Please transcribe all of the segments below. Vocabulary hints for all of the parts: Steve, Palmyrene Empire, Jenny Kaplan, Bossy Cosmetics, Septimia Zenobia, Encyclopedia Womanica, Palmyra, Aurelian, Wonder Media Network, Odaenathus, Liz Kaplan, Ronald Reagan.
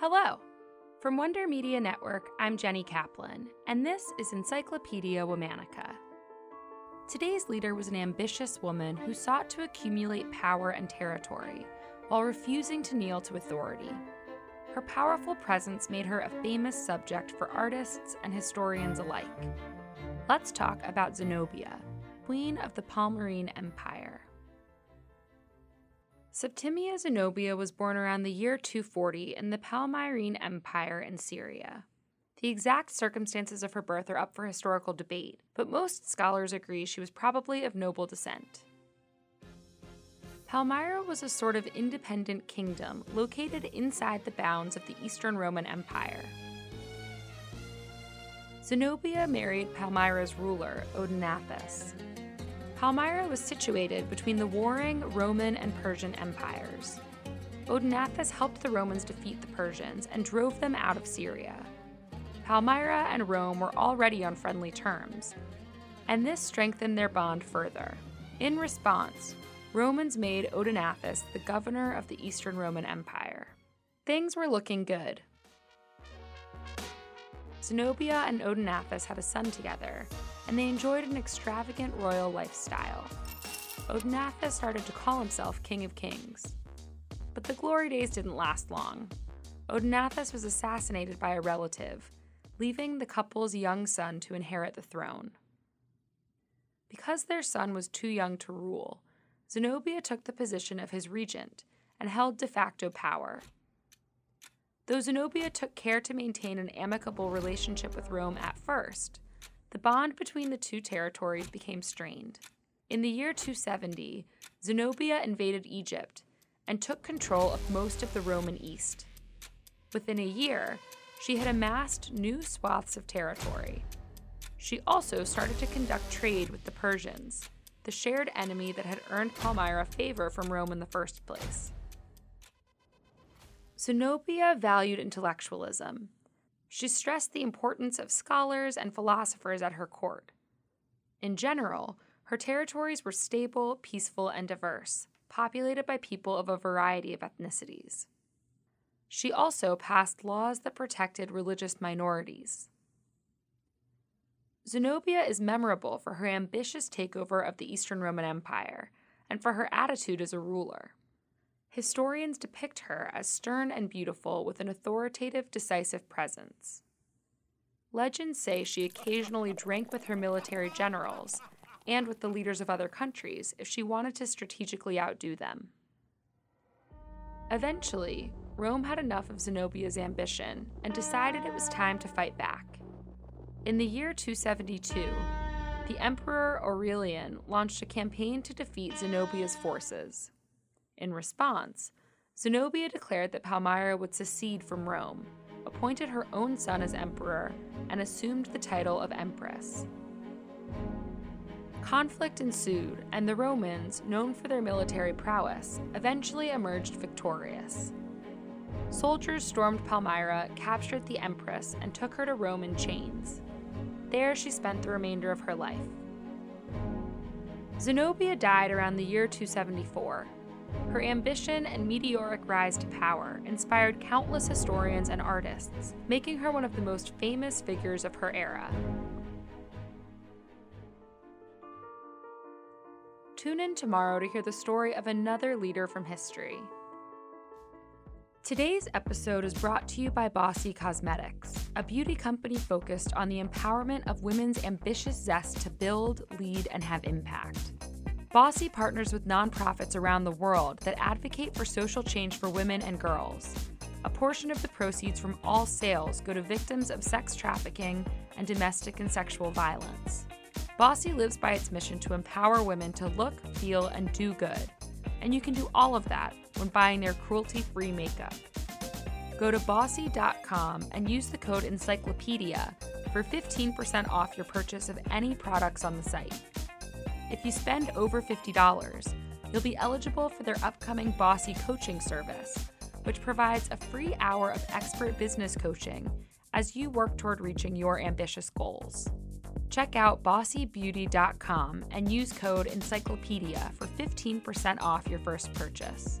Hello. From Wonder Media Network, I'm Jenny Kaplan, and this is Encyclopedia Womanica. Today's leader was an ambitious woman who sought to accumulate power and territory while refusing to kneel to authority. Her powerful presence made her a famous subject for artists and historians alike. Let's talk about Zenobia, queen of the Palmyrene Empire. Septimia Zenobia was born around the year 240 in the Palmyrene Empire in Syria. The exact circumstances of her birth are up for historical debate, but most scholars agree she was probably of noble descent. Palmyra was a sort of independent kingdom located inside the bounds of the Eastern Roman Empire. Zenobia married Palmyra's ruler, Odaenathus. Palmyra was situated between the warring Roman and Persian empires. Odaenathus helped the Romans defeat the Persians and drove them out of Syria. Palmyra and Rome were already on friendly terms, and this strengthened their bond further. In response, Romans made Odaenathus the governor of the Eastern Roman Empire. Things were looking good. Zenobia and Odaenathus had a son together, and they enjoyed an extravagant royal lifestyle. Odaenathus started to call himself King of Kings. But the glory days didn't last long. Odaenathus was assassinated by a relative, leaving the couple's young son to inherit the throne. Because their son was too young to rule, Zenobia took the position of his regent and held de facto power. Though Zenobia took care to maintain an amicable relationship with Rome at first, the bond between the two territories became strained. In the year 270, Zenobia invaded Egypt and took control of most of the Roman East. Within a year, she had amassed new swaths of territory. She also started to conduct trade with the Persians, the shared enemy that had earned Palmyra favor from Rome in the first place. Zenobia valued intellectualism. She stressed the importance of scholars and philosophers at her court. In general, her territories were stable, peaceful, and diverse, populated by people of a variety of ethnicities. She also passed laws that protected religious minorities. Zenobia is memorable for her ambitious takeover of the Eastern Roman Empire and for her attitude as a ruler. Historians depict her as stern and beautiful with an authoritative, decisive presence. Legends say she occasionally drank with her military generals and with the leaders of other countries if she wanted to strategically outdo them. Eventually, Rome had enough of Zenobia's ambition and decided it was time to fight back. In the year 272, the Emperor Aurelian launched a campaign to defeat Zenobia's forces. In response, Zenobia declared that Palmyra would secede from Rome, appointed her own son as emperor, and assumed the title of empress. Conflict ensued, and the Romans, known for their military prowess, eventually emerged victorious. Soldiers stormed Palmyra, captured the empress, and took her to Rome in chains. There she spent the remainder of her life. Zenobia died around the year 274. Her ambition and meteoric rise to power inspired countless historians and artists, making her one of the most famous figures of her era. Tune in tomorrow to hear the story of another leader from history. Today's episode is brought to you by Bossy Cosmetics, a beauty company focused on the empowerment of women's ambitious zest to build, lead, and have impact. Bossy partners with nonprofits around the world that advocate for social change for women and girls. A portion of the proceeds from all sales go to victims of sex trafficking and domestic and sexual violence. Bossy lives by its mission to empower women to look, feel, and do good. And you can do all of that when buying their cruelty-free makeup. Go to bossy.com and use the code ENCYCLOPEDIA for 15% off your purchase of any products on the site. If you spend over $50, you'll be eligible for their upcoming Bossy Coaching service, which provides a free hour of expert business coaching as you work toward reaching your ambitious goals. Check out bossybeauty.com and use code ENCYCLOPEDIA for 15% off your first purchase.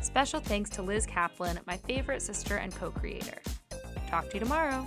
Special thanks to Liz Kaplan, my favorite sister and co-creator. Talk to you tomorrow.